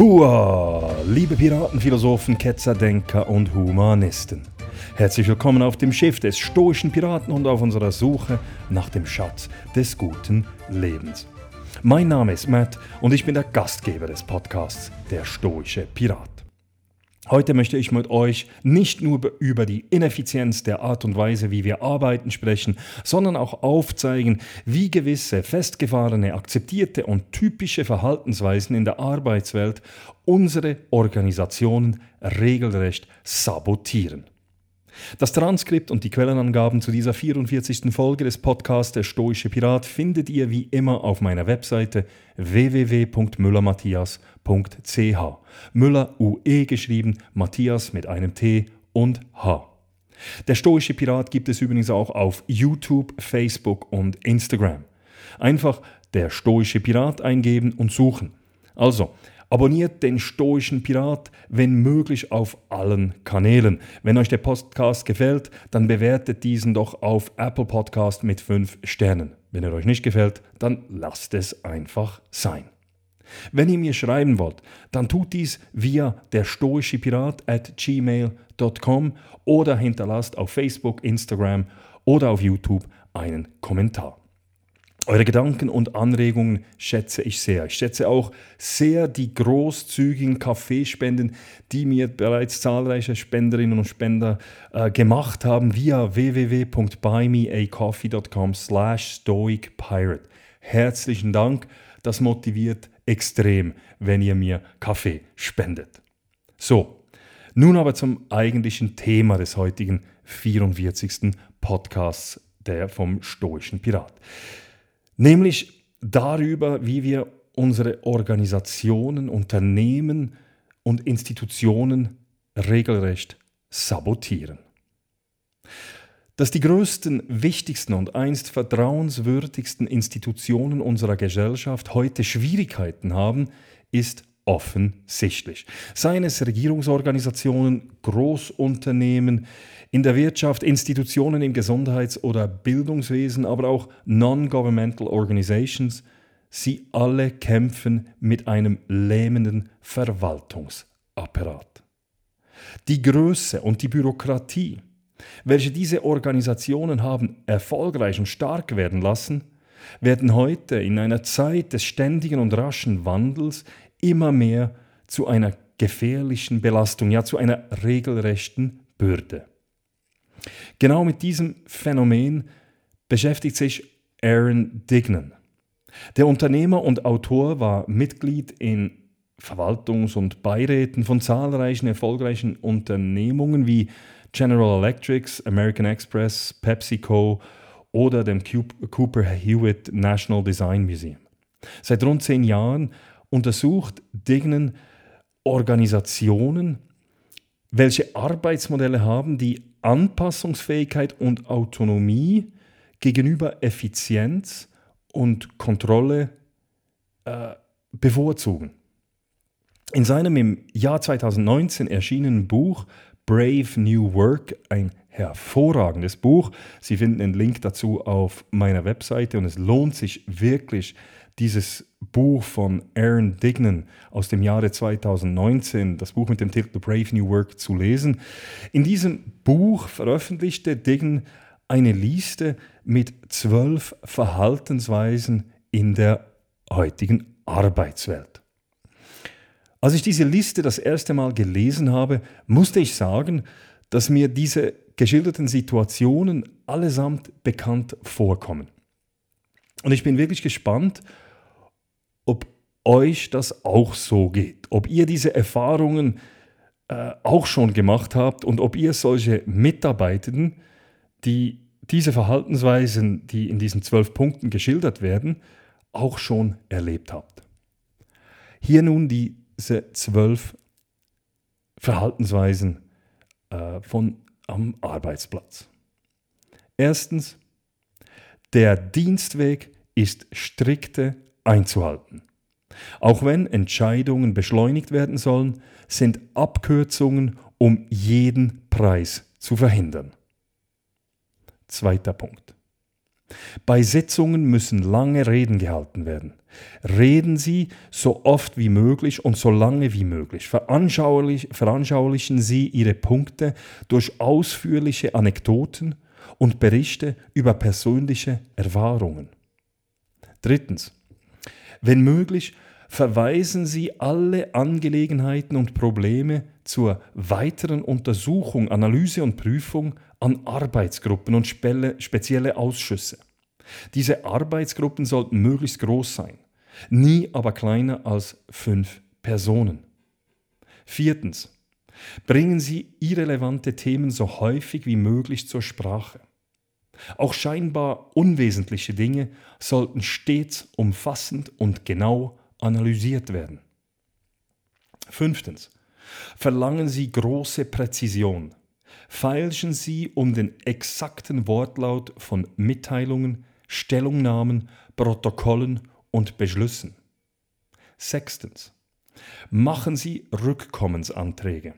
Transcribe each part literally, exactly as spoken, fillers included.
Hua, liebe Piraten, Philosophen, Ketzerdenker und Humanisten. Herzlich willkommen auf dem Schiff des stoischen Piraten und auf unserer Suche nach dem Schatz des guten Lebens. Mein Name ist Matt und ich bin der Gastgeber des Podcasts Der stoische Pirat. Heute möchte ich mit euch nicht nur über die Ineffizienz der Art und Weise, wie wir arbeiten, sprechen, sondern auch aufzeigen, wie gewisse festgefahrene, akzeptierte und typische Verhaltensweisen in der Arbeitswelt unsere Organisationen regelrecht sabotieren. Das Transkript und die Quellenangaben zu dieser vierundvierzigsten Folge des Podcasts Der stoische Pirat findet ihr wie immer auf meiner Webseite w w w punkt müller matthias punkt c h. Müller U E geschrieben, Matthias mit einem T und H. Der stoische Pirat gibt es übrigens auch auf YouTube, Facebook und Instagram. Einfach Der stoische Pirat eingeben und suchen. Also, abonniert den stoischen Pirat, wenn möglich, auf allen Kanälen. Wenn euch der Podcast gefällt, dann bewertet diesen doch auf Apple Podcast mit fünf Sternen. Wenn er euch nicht gefällt, dann lasst es einfach sein. Wenn ihr mir schreiben wollt, dann tut dies via derstoischepirat at gmail punkt com oder hinterlasst auf Facebook, Instagram oder auf YouTube einen Kommentar. Eure Gedanken und Anregungen schätze ich sehr. Ich schätze auch sehr die großzügigen Kaffeespenden, die mir bereits zahlreiche Spenderinnen und Spender äh, gemacht haben via w w w punkt buy me a coffee punkt com slash stoic pirate. Herzlichen Dank, das motiviert extrem, wenn ihr mir Kaffee spendet. So, nun aber zum eigentlichen Thema des heutigen vierundvierzigsten Podcasts, der vom stoischen Pirat. Nämlich darüber, wie wir unsere Organisationen, Unternehmen und Institutionen regelrecht sabotieren. Dass die größten, wichtigsten und einst vertrauenswürdigsten Institutionen unserer Gesellschaft heute Schwierigkeiten haben, ist offensichtlich. Seien es Regierungsorganisationen, Großunternehmen, in der Wirtschaft, Institutionen im Gesundheits- oder Bildungswesen, aber auch Non-Governmental Organizations, sie alle kämpfen mit einem lähmenden Verwaltungsapparat. Die Größe und die Bürokratie, welche diese Organisationen haben erfolgreich und stark werden lassen, werden heute in einer Zeit des ständigen und raschen Wandels immer mehr zu einer gefährlichen Belastung, ja zu einer regelrechten Bürde. Genau mit diesem Phänomen beschäftigt sich Aaron Dignan. Der Unternehmer und Autor war Mitglied in Verwaltungs- und Beiräten von zahlreichen erfolgreichen Unternehmungen wie General Electric, American Express, PepsiCo oder dem Cooper Hewitt National Design Museum. Seit rund zehn Jahren untersucht Dignan Organisationen, welche Arbeitsmodelle haben, die Anpassungsfähigkeit und Autonomie gegenüber Effizienz und Kontrolle äh, bevorzugen. In seinem im Jahr zweitausendneunzehn erschienenen Buch Brave New Work, ein hervorragendes Buch. Sie finden den Link dazu auf meiner Webseite und es lohnt sich wirklich, dieses Buch von Aaron Dignan aus dem Jahre zweitausendneunzehn, das Buch mit dem Titel Brave New Work, zu lesen. In diesem Buch veröffentlichte Dignan eine Liste mit zwölf Verhaltensweisen in der heutigen Arbeitswelt. Als ich diese Liste das erste Mal gelesen habe, musste ich sagen, dass mir diese geschilderten Situationen allesamt bekannt vorkommen. Und ich bin wirklich gespannt, ob euch das auch so geht, ob ihr diese Erfahrungen äh, auch schon gemacht habt und ob ihr solche Mitarbeitenden, die diese Verhaltensweisen, die in diesen zwölf Punkten geschildert werden, auch schon erlebt habt. Hier nun diese zwölf Verhaltensweisen äh, von am Arbeitsplatz. Erstens, der Dienstweg ist strikte einzuhalten. Auch wenn Entscheidungen beschleunigt werden sollen, sind Abkürzungen um jeden Preis zu verhindern. Zweiter Punkt. Bei Sitzungen müssen lange Reden gehalten werden. Reden Sie so oft wie möglich und so lange wie möglich. Veranschaulich, veranschaulichen Sie Ihre Punkte durch ausführliche Anekdoten und Berichte über persönliche Erfahrungen. Drittens. Wenn möglich, verweisen Sie alle Angelegenheiten und Probleme zur weiteren Untersuchung, Analyse und Prüfung an Arbeitsgruppen und spezielle Ausschüsse. Diese Arbeitsgruppen sollten möglichst groß sein, nie aber kleiner als fünf Personen. Viertens. Bringen Sie irrelevante Themen so häufig wie möglich zur Sprache. Auch scheinbar unwesentliche Dinge sollten stets umfassend und genau analysiert werden. Fünftens. Verlangen Sie große Präzision. Feilschen Sie um den exakten Wortlaut von Mitteilungen, Stellungnahmen, Protokollen und Beschlüssen. Sechstens. Machen Sie Rückkommensanträge.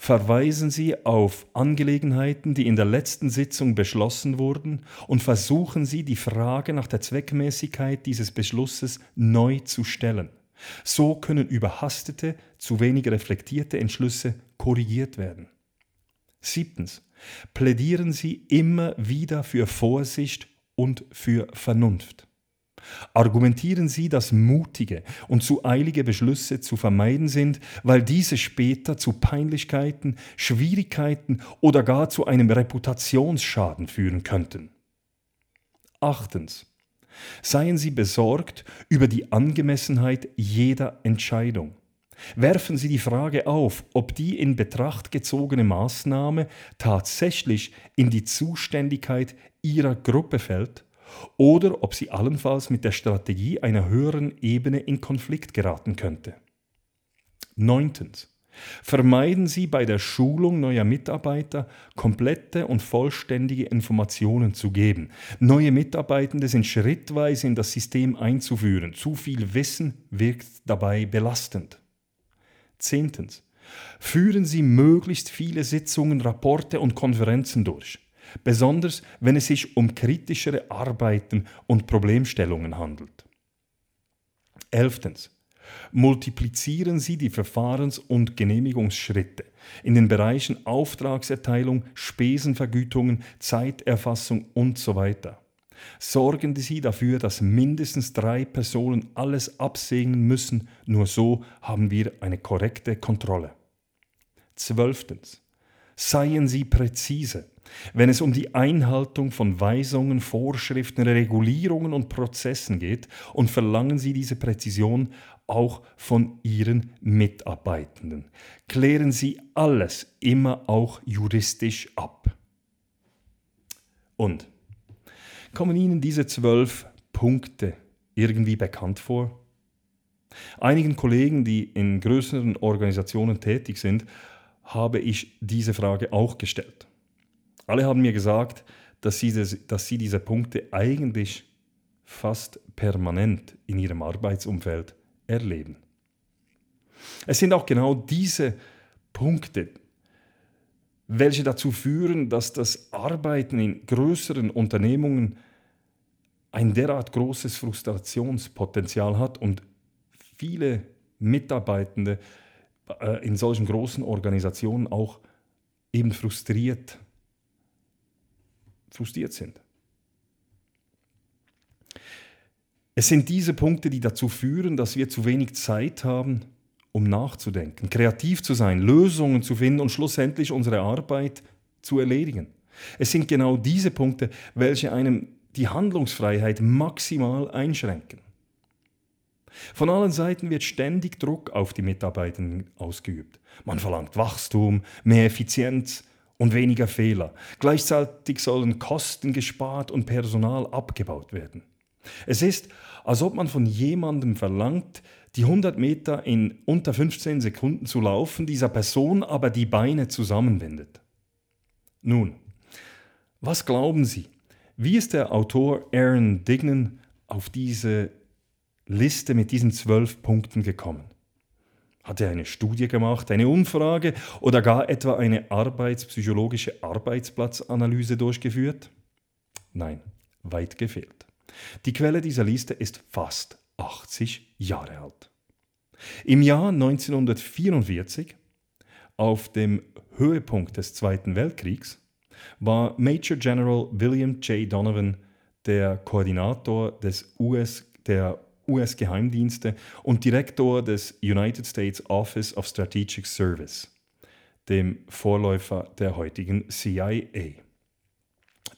Verweisen Sie auf Angelegenheiten, die in der letzten Sitzung beschlossen wurden, und versuchen Sie, die Frage nach der Zweckmäßigkeit dieses Beschlusses neu zu stellen. So können überhastete, zu wenig reflektierte Entschlüsse korrigiert werden. Siebtens. Plädieren Sie immer wieder für Vorsicht und für Vernunft. Argumentieren Sie, dass mutige und zu eilige Beschlüsse zu vermeiden sind, weil diese später zu Peinlichkeiten, Schwierigkeiten oder gar zu einem Reputationsschaden führen könnten. Achtens. Seien Sie besorgt über die Angemessenheit jeder Entscheidung. Werfen Sie die Frage auf, ob die in Betracht gezogene Maßnahme tatsächlich in die Zuständigkeit Ihrer Gruppe fällt oder ob sie allenfalls mit der Strategie einer höheren Ebene in Konflikt geraten könnte. Neuntens. Vermeiden Sie bei der Schulung neuer Mitarbeiter, komplette und vollständige Informationen zu geben. Neue Mitarbeitende sind schrittweise in das System einzuführen. Zu viel Wissen wirkt dabei belastend. Zehntens. Führen Sie möglichst viele Sitzungen, Rapporte und Konferenzen durch. Besonders wenn es sich um kritischere Arbeiten und Problemstellungen handelt. Elftens. Multiplizieren Sie die Verfahrens- und Genehmigungsschritte in den Bereichen Auftragserteilung, Spesenvergütungen, Zeiterfassung usw. Sorgen Sie dafür, dass mindestens drei Personen alles absegnen müssen, nur so haben wir eine korrekte Kontrolle. Zwölftens. Seien Sie präzise, wenn es um die Einhaltung von Weisungen, Vorschriften, Regulierungen und Prozessen geht, und verlangen Sie diese Präzision auch von Ihren Mitarbeitenden. Klären Sie alles immer auch juristisch ab. Und kommen Ihnen diese zwölf Punkte irgendwie bekannt vor? Einigen Kollegen, die in größeren Organisationen tätig sind, habe ich diese Frage auch gestellt. Alle haben mir gesagt, dass sie, das, dass sie diese Punkte eigentlich fast permanent in ihrem Arbeitsumfeld erleben. Es sind auch genau diese Punkte, welche dazu führen, dass das Arbeiten in größeren Unternehmungen ein derart großes Frustrationspotenzial hat und viele Mitarbeitende in solchen großen Organisationen auch eben frustriert sind. frustriert sind. Es sind diese Punkte, die dazu führen, dass wir zu wenig Zeit haben, um nachzudenken, kreativ zu sein, Lösungen zu finden und schlussendlich unsere Arbeit zu erledigen. Es sind genau diese Punkte, welche einem die Handlungsfreiheit maximal einschränken. Von allen Seiten wird ständig Druck auf die Mitarbeitenden ausgeübt. Man verlangt Wachstum, mehr Effizienz und weniger Fehler. Gleichzeitig sollen Kosten gespart und Personal abgebaut werden. Es ist, als ob man von jemandem verlangt, die hundert Meter in unter fünfzehn Sekunden zu laufen, dieser Person aber die Beine zusammenbindet. Nun, was glauben Sie, wie ist der Autor Aaron Dignan auf diese Liste mit diesen zwölf Punkten gekommen? Hat er eine Studie gemacht, eine Umfrage oder gar etwa eine arbeitspsychologische Arbeitsplatzanalyse durchgeführt? Nein, Weit gefehlt. Die Quelle dieser Liste ist fast achtzig Jahre alt. Im Jahr neunzehnhundertvierundvierzig, auf dem Höhepunkt des Zweiten Weltkriegs, war Major General William J. Donovan der Koordinator des U S, der U S-Geheimdienste und Direktor des United States Office of Strategic Service, dem Vorläufer der heutigen C I A.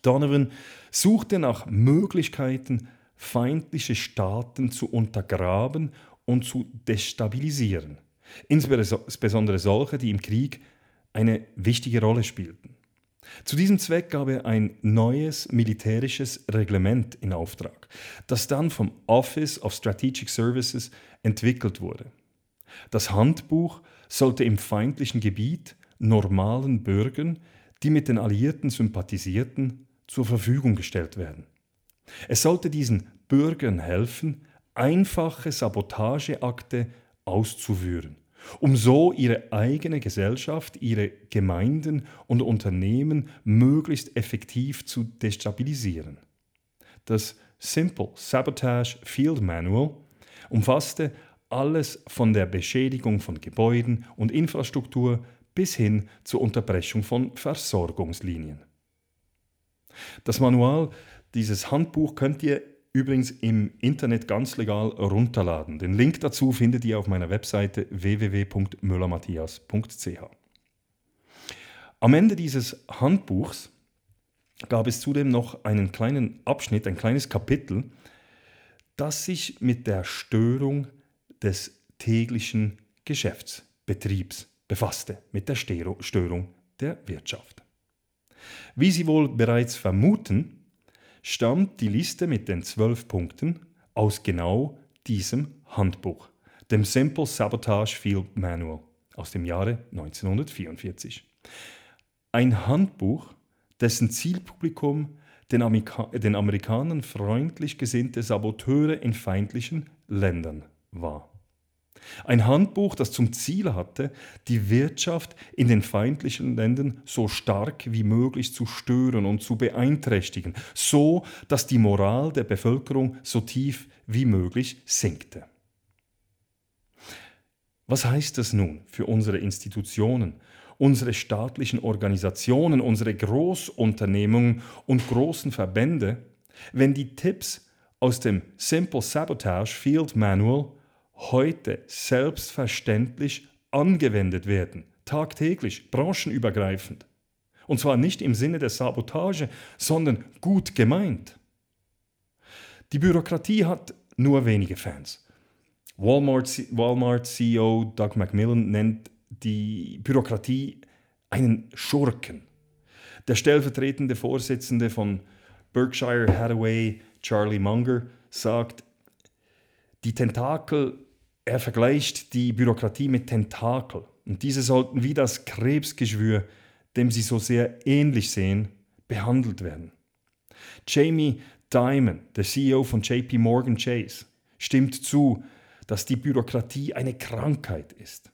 Donovan suchte nach Möglichkeiten, feindliche Staaten zu untergraben und zu destabilisieren, insbesondere solche, die im Krieg eine wichtige Rolle spielten. Zu diesem Zweck gab er ein neues militärisches Reglement in Auftrag, das dann vom Office of Strategic Services entwickelt wurde. Das Handbuch sollte im feindlichen Gebiet normalen Bürgern, die mit den Alliierten sympathisierten, zur Verfügung gestellt werden. Es sollte diesen Bürgern helfen, einfache Sabotageakte auszuführen, um so ihre eigene Gesellschaft, ihre Gemeinden und Unternehmen möglichst effektiv zu destabilisieren. Das Simple Sabotage Field Manual umfasste alles von der Beschädigung von Gebäuden und Infrastruktur bis hin zur Unterbrechung von Versorgungslinien. Das Manual, dieses Handbuch, könnt ihr übrigens im Internet ganz legal runterladen. Den Link dazu findet ihr auf meiner Webseite w w w punkt müller matthias punkt c h. Am Ende dieses Handbuchs gab es zudem noch einen kleinen Abschnitt, ein kleines Kapitel, das sich mit der Störung des täglichen Geschäftsbetriebs befasste, mit der Störung der Wirtschaft. Wie Sie wohl bereits vermuten, stammt die Liste mit den zwölf Punkten aus genau diesem Handbuch, dem Simple Sabotage Field Manual aus dem Jahre neunzehnhundertvierundvierzig. Ein Handbuch, dessen Zielpublikum den, Amerika- den Amerikanern freundlich gesinnte Saboteure in feindlichen Ländern war. Ein Handbuch, das zum Ziel hatte, die Wirtschaft in den feindlichen Ländern so stark wie möglich zu stören und zu beeinträchtigen, so dass die Moral der Bevölkerung so tief wie möglich sinkte. Was heißt das nun für unsere Institutionen, unsere staatlichen Organisationen, unsere Großunternehmungen und großen Verbände, wenn die Tipps aus dem Simple Sabotage Field Manual heute selbstverständlich angewendet werden, tagtäglich, branchenübergreifend. Und zwar nicht im Sinne der Sabotage, sondern gut gemeint. Die Bürokratie hat nur wenige Fans. Walmart C E O Doug McMillon nennt die Bürokratie einen Schurken. Der stellvertretende Vorsitzende von Berkshire Hathaway, Charlie Munger, sagt, die Tentakel Er vergleicht die Bürokratie mit Tentakel und diese sollten wie das Krebsgeschwür, dem sie so sehr ähnlich sehen, behandelt werden. Jamie Dimon, der C E O von J P. Morgan Chase, stimmt zu, dass die Bürokratie eine Krankheit ist.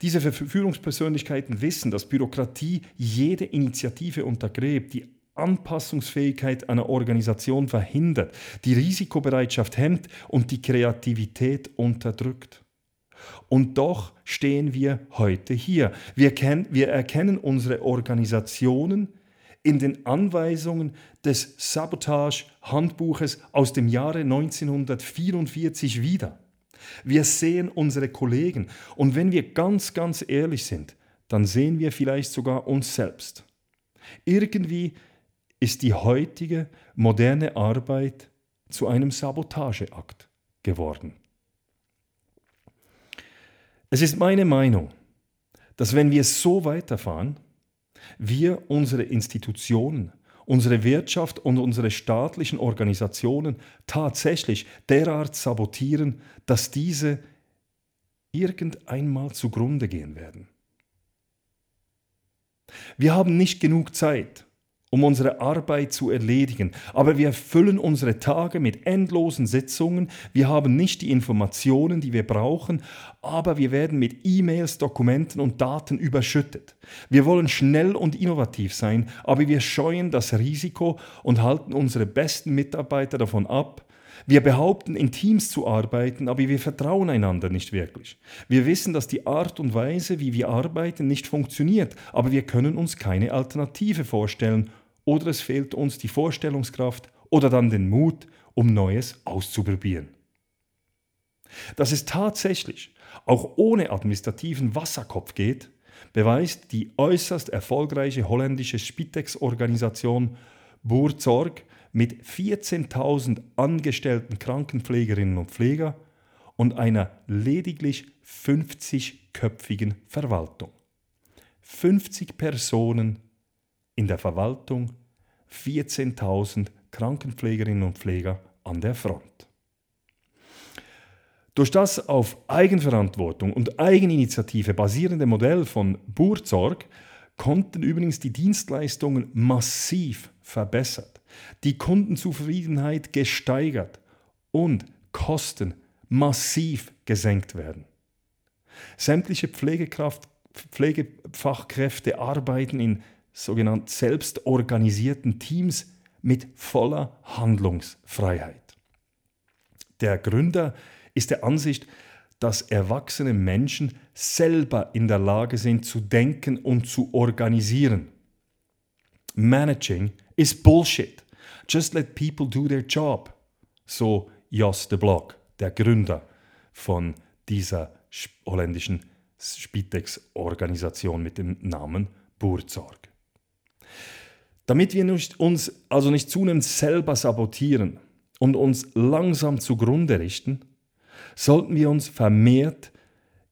Diese Führungspersönlichkeiten wissen, dass Bürokratie jede Initiative untergräbt, die Anpassungsfähigkeit einer Organisation verhindert, die Risikobereitschaft hemmt und die Kreativität unterdrückt. Und doch stehen wir heute hier. Wir, ken- wir erkennen unsere Organisationen in den Anweisungen des Sabotage-Handbuches aus dem Jahre neunzehnhundertvierundvierzig wieder. Wir sehen unsere Kollegen und wenn wir ganz, ganz ehrlich sind, dann sehen wir vielleicht sogar uns selbst. Irgendwie ist die heutige moderne Arbeit zu einem Sabotageakt geworden. Es ist meine Meinung, dass wenn wir so weiterfahren, wir unsere Institutionen, unsere Wirtschaft und unsere staatlichen Organisationen tatsächlich derart sabotieren, dass diese irgendeinmal zugrunde gehen werden. Wir haben nicht genug Zeit, um unsere Arbeit zu erledigen. Aber wir füllen unsere Tage mit endlosen Sitzungen. Wir haben nicht die Informationen, die wir brauchen, aber wir werden mit E-Mails, Dokumenten und Daten überschüttet. Wir wollen schnell und innovativ sein, aber wir scheuen das Risiko und halten unsere besten Mitarbeiter davon ab. Wir behaupten, in Teams zu arbeiten, aber wir vertrauen einander nicht wirklich. Wir wissen, dass die Art und Weise, wie wir arbeiten, nicht funktioniert, aber wir können uns keine Alternative vorstellen oder es fehlt uns die Vorstellungskraft oder dann den Mut, um Neues auszuprobieren. Dass es tatsächlich auch ohne administrativen Wasserkopf geht, beweist die äußerst erfolgreiche holländische Spitex-Organisation Buurzorg mit vierzehntausend angestellten Krankenpflegerinnen und Pfleger und einer lediglich fünfzigköpfigen Verwaltung. fünfzig Personen in der Verwaltung, vierzehntausend Krankenpflegerinnen und Pfleger an der Front. Durch das auf Eigenverantwortung und Eigeninitiative basierende Modell von Buurzorg konnten übrigens die Dienstleistungen massiv verbessert, die Kundenzufriedenheit gesteigert und Kosten massiv gesenkt werden. Sämtliche Pflegekraft, Pflegefachkräfte arbeiten in sogenannt selbstorganisierten Teams mit voller Handlungsfreiheit. Der Gründer ist der Ansicht, dass erwachsene Menschen selber in der Lage sind, zu denken und zu organisieren. Managing is bullshit. Just let people do their job. So Jos de Blok, der Gründer von dieser holländischen Spitex-Organisation mit dem Namen Buurzorg. Damit wir uns also nicht zunehmend selber sabotieren und uns langsam zugrunde richten, sollten wir uns vermehrt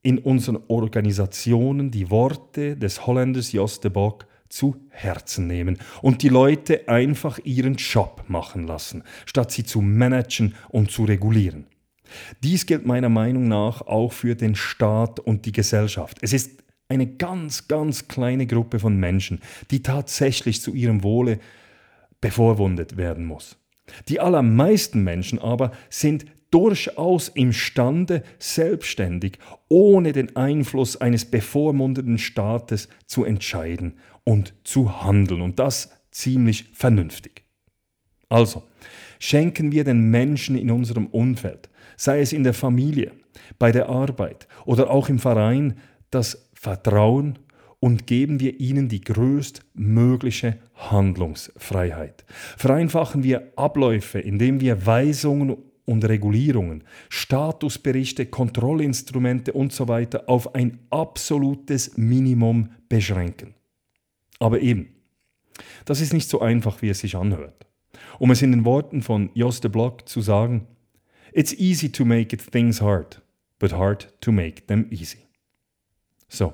in unseren Organisationen die Worte des Holländers Jos de Blok zu Herzen nehmen und die Leute einfach ihren Job machen lassen, statt sie zu managen und zu regulieren. Dies gilt meiner Meinung nach auch für den Staat und die Gesellschaft. Es ist eine ganz, ganz kleine Gruppe von Menschen, die tatsächlich zu ihrem Wohle bevormundet werden muss. Die allermeisten Menschen aber sind durchaus imstande, selbstständig, ohne den Einfluss eines bevormundenden Staates zu entscheiden und zu handeln. Und das ziemlich vernünftig. Also, schenken wir den Menschen in unserem Umfeld, sei es in der Familie, bei der Arbeit oder auch im Verein, das Vertrauen und geben wir ihnen die größtmögliche Handlungsfreiheit. Vereinfachen wir Abläufe, indem wir Weisungen und Regulierungen, Statusberichte, Kontrollinstrumente usw. auf ein absolutes Minimum beschränken. Aber eben, das ist nicht so einfach, wie es sich anhört. Um es in den Worten von Jos de Blok zu sagen, "It's easy to make things hard, but hard to make them easy." So,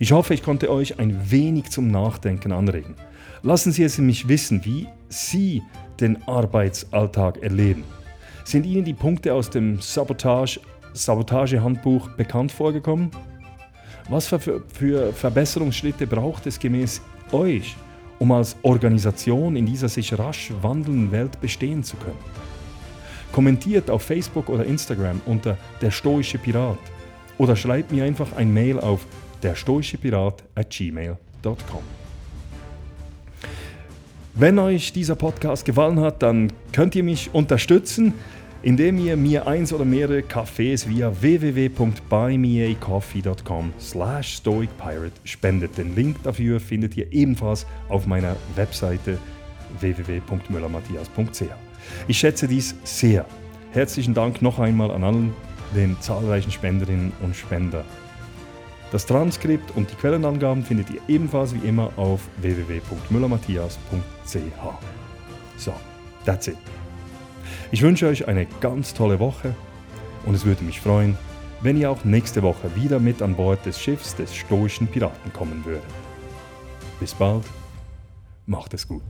ich hoffe, ich konnte euch ein wenig zum Nachdenken anregen. Lassen Sie es mich wissen, wie Sie den Arbeitsalltag erleben. Sind Ihnen die Punkte aus dem Sabotage, Sabotage-Handbuch bekannt vorgekommen? Was für, für Verbesserungsschritte braucht es gemäß euch, um als Organisation in dieser sich rasch wandelnden Welt bestehen zu können? Kommentiert auf Facebook oder Instagram unter Der Stoische Pirat oder schreibt mir einfach ein Mail auf derstoischepirat at gmail dot com. Wenn euch dieser Podcast gefallen hat, dann könnt ihr mich unterstützen, indem ihr mir eins oder mehrere Kaffees via w w w dot buy me a coffee dot com slash stoic pirate spendet. Den Link dafür findet ihr ebenfalls auf meiner Webseite w w w dot müller matthias dot c h. Ich schätze dies sehr. Herzlichen Dank noch einmal an allen den zahlreichen Spenderinnen und Spender. Das Transkript und die Quellenangaben findet ihr ebenfalls wie immer auf w w w dot müller matthias dot c h. So, that's it. Ich wünsche euch eine ganz tolle Woche und es würde mich freuen, wenn ihr auch nächste Woche wieder mit an Bord des Schiffs des Stoischen Piraten kommen würdet. Bis bald, macht es gut.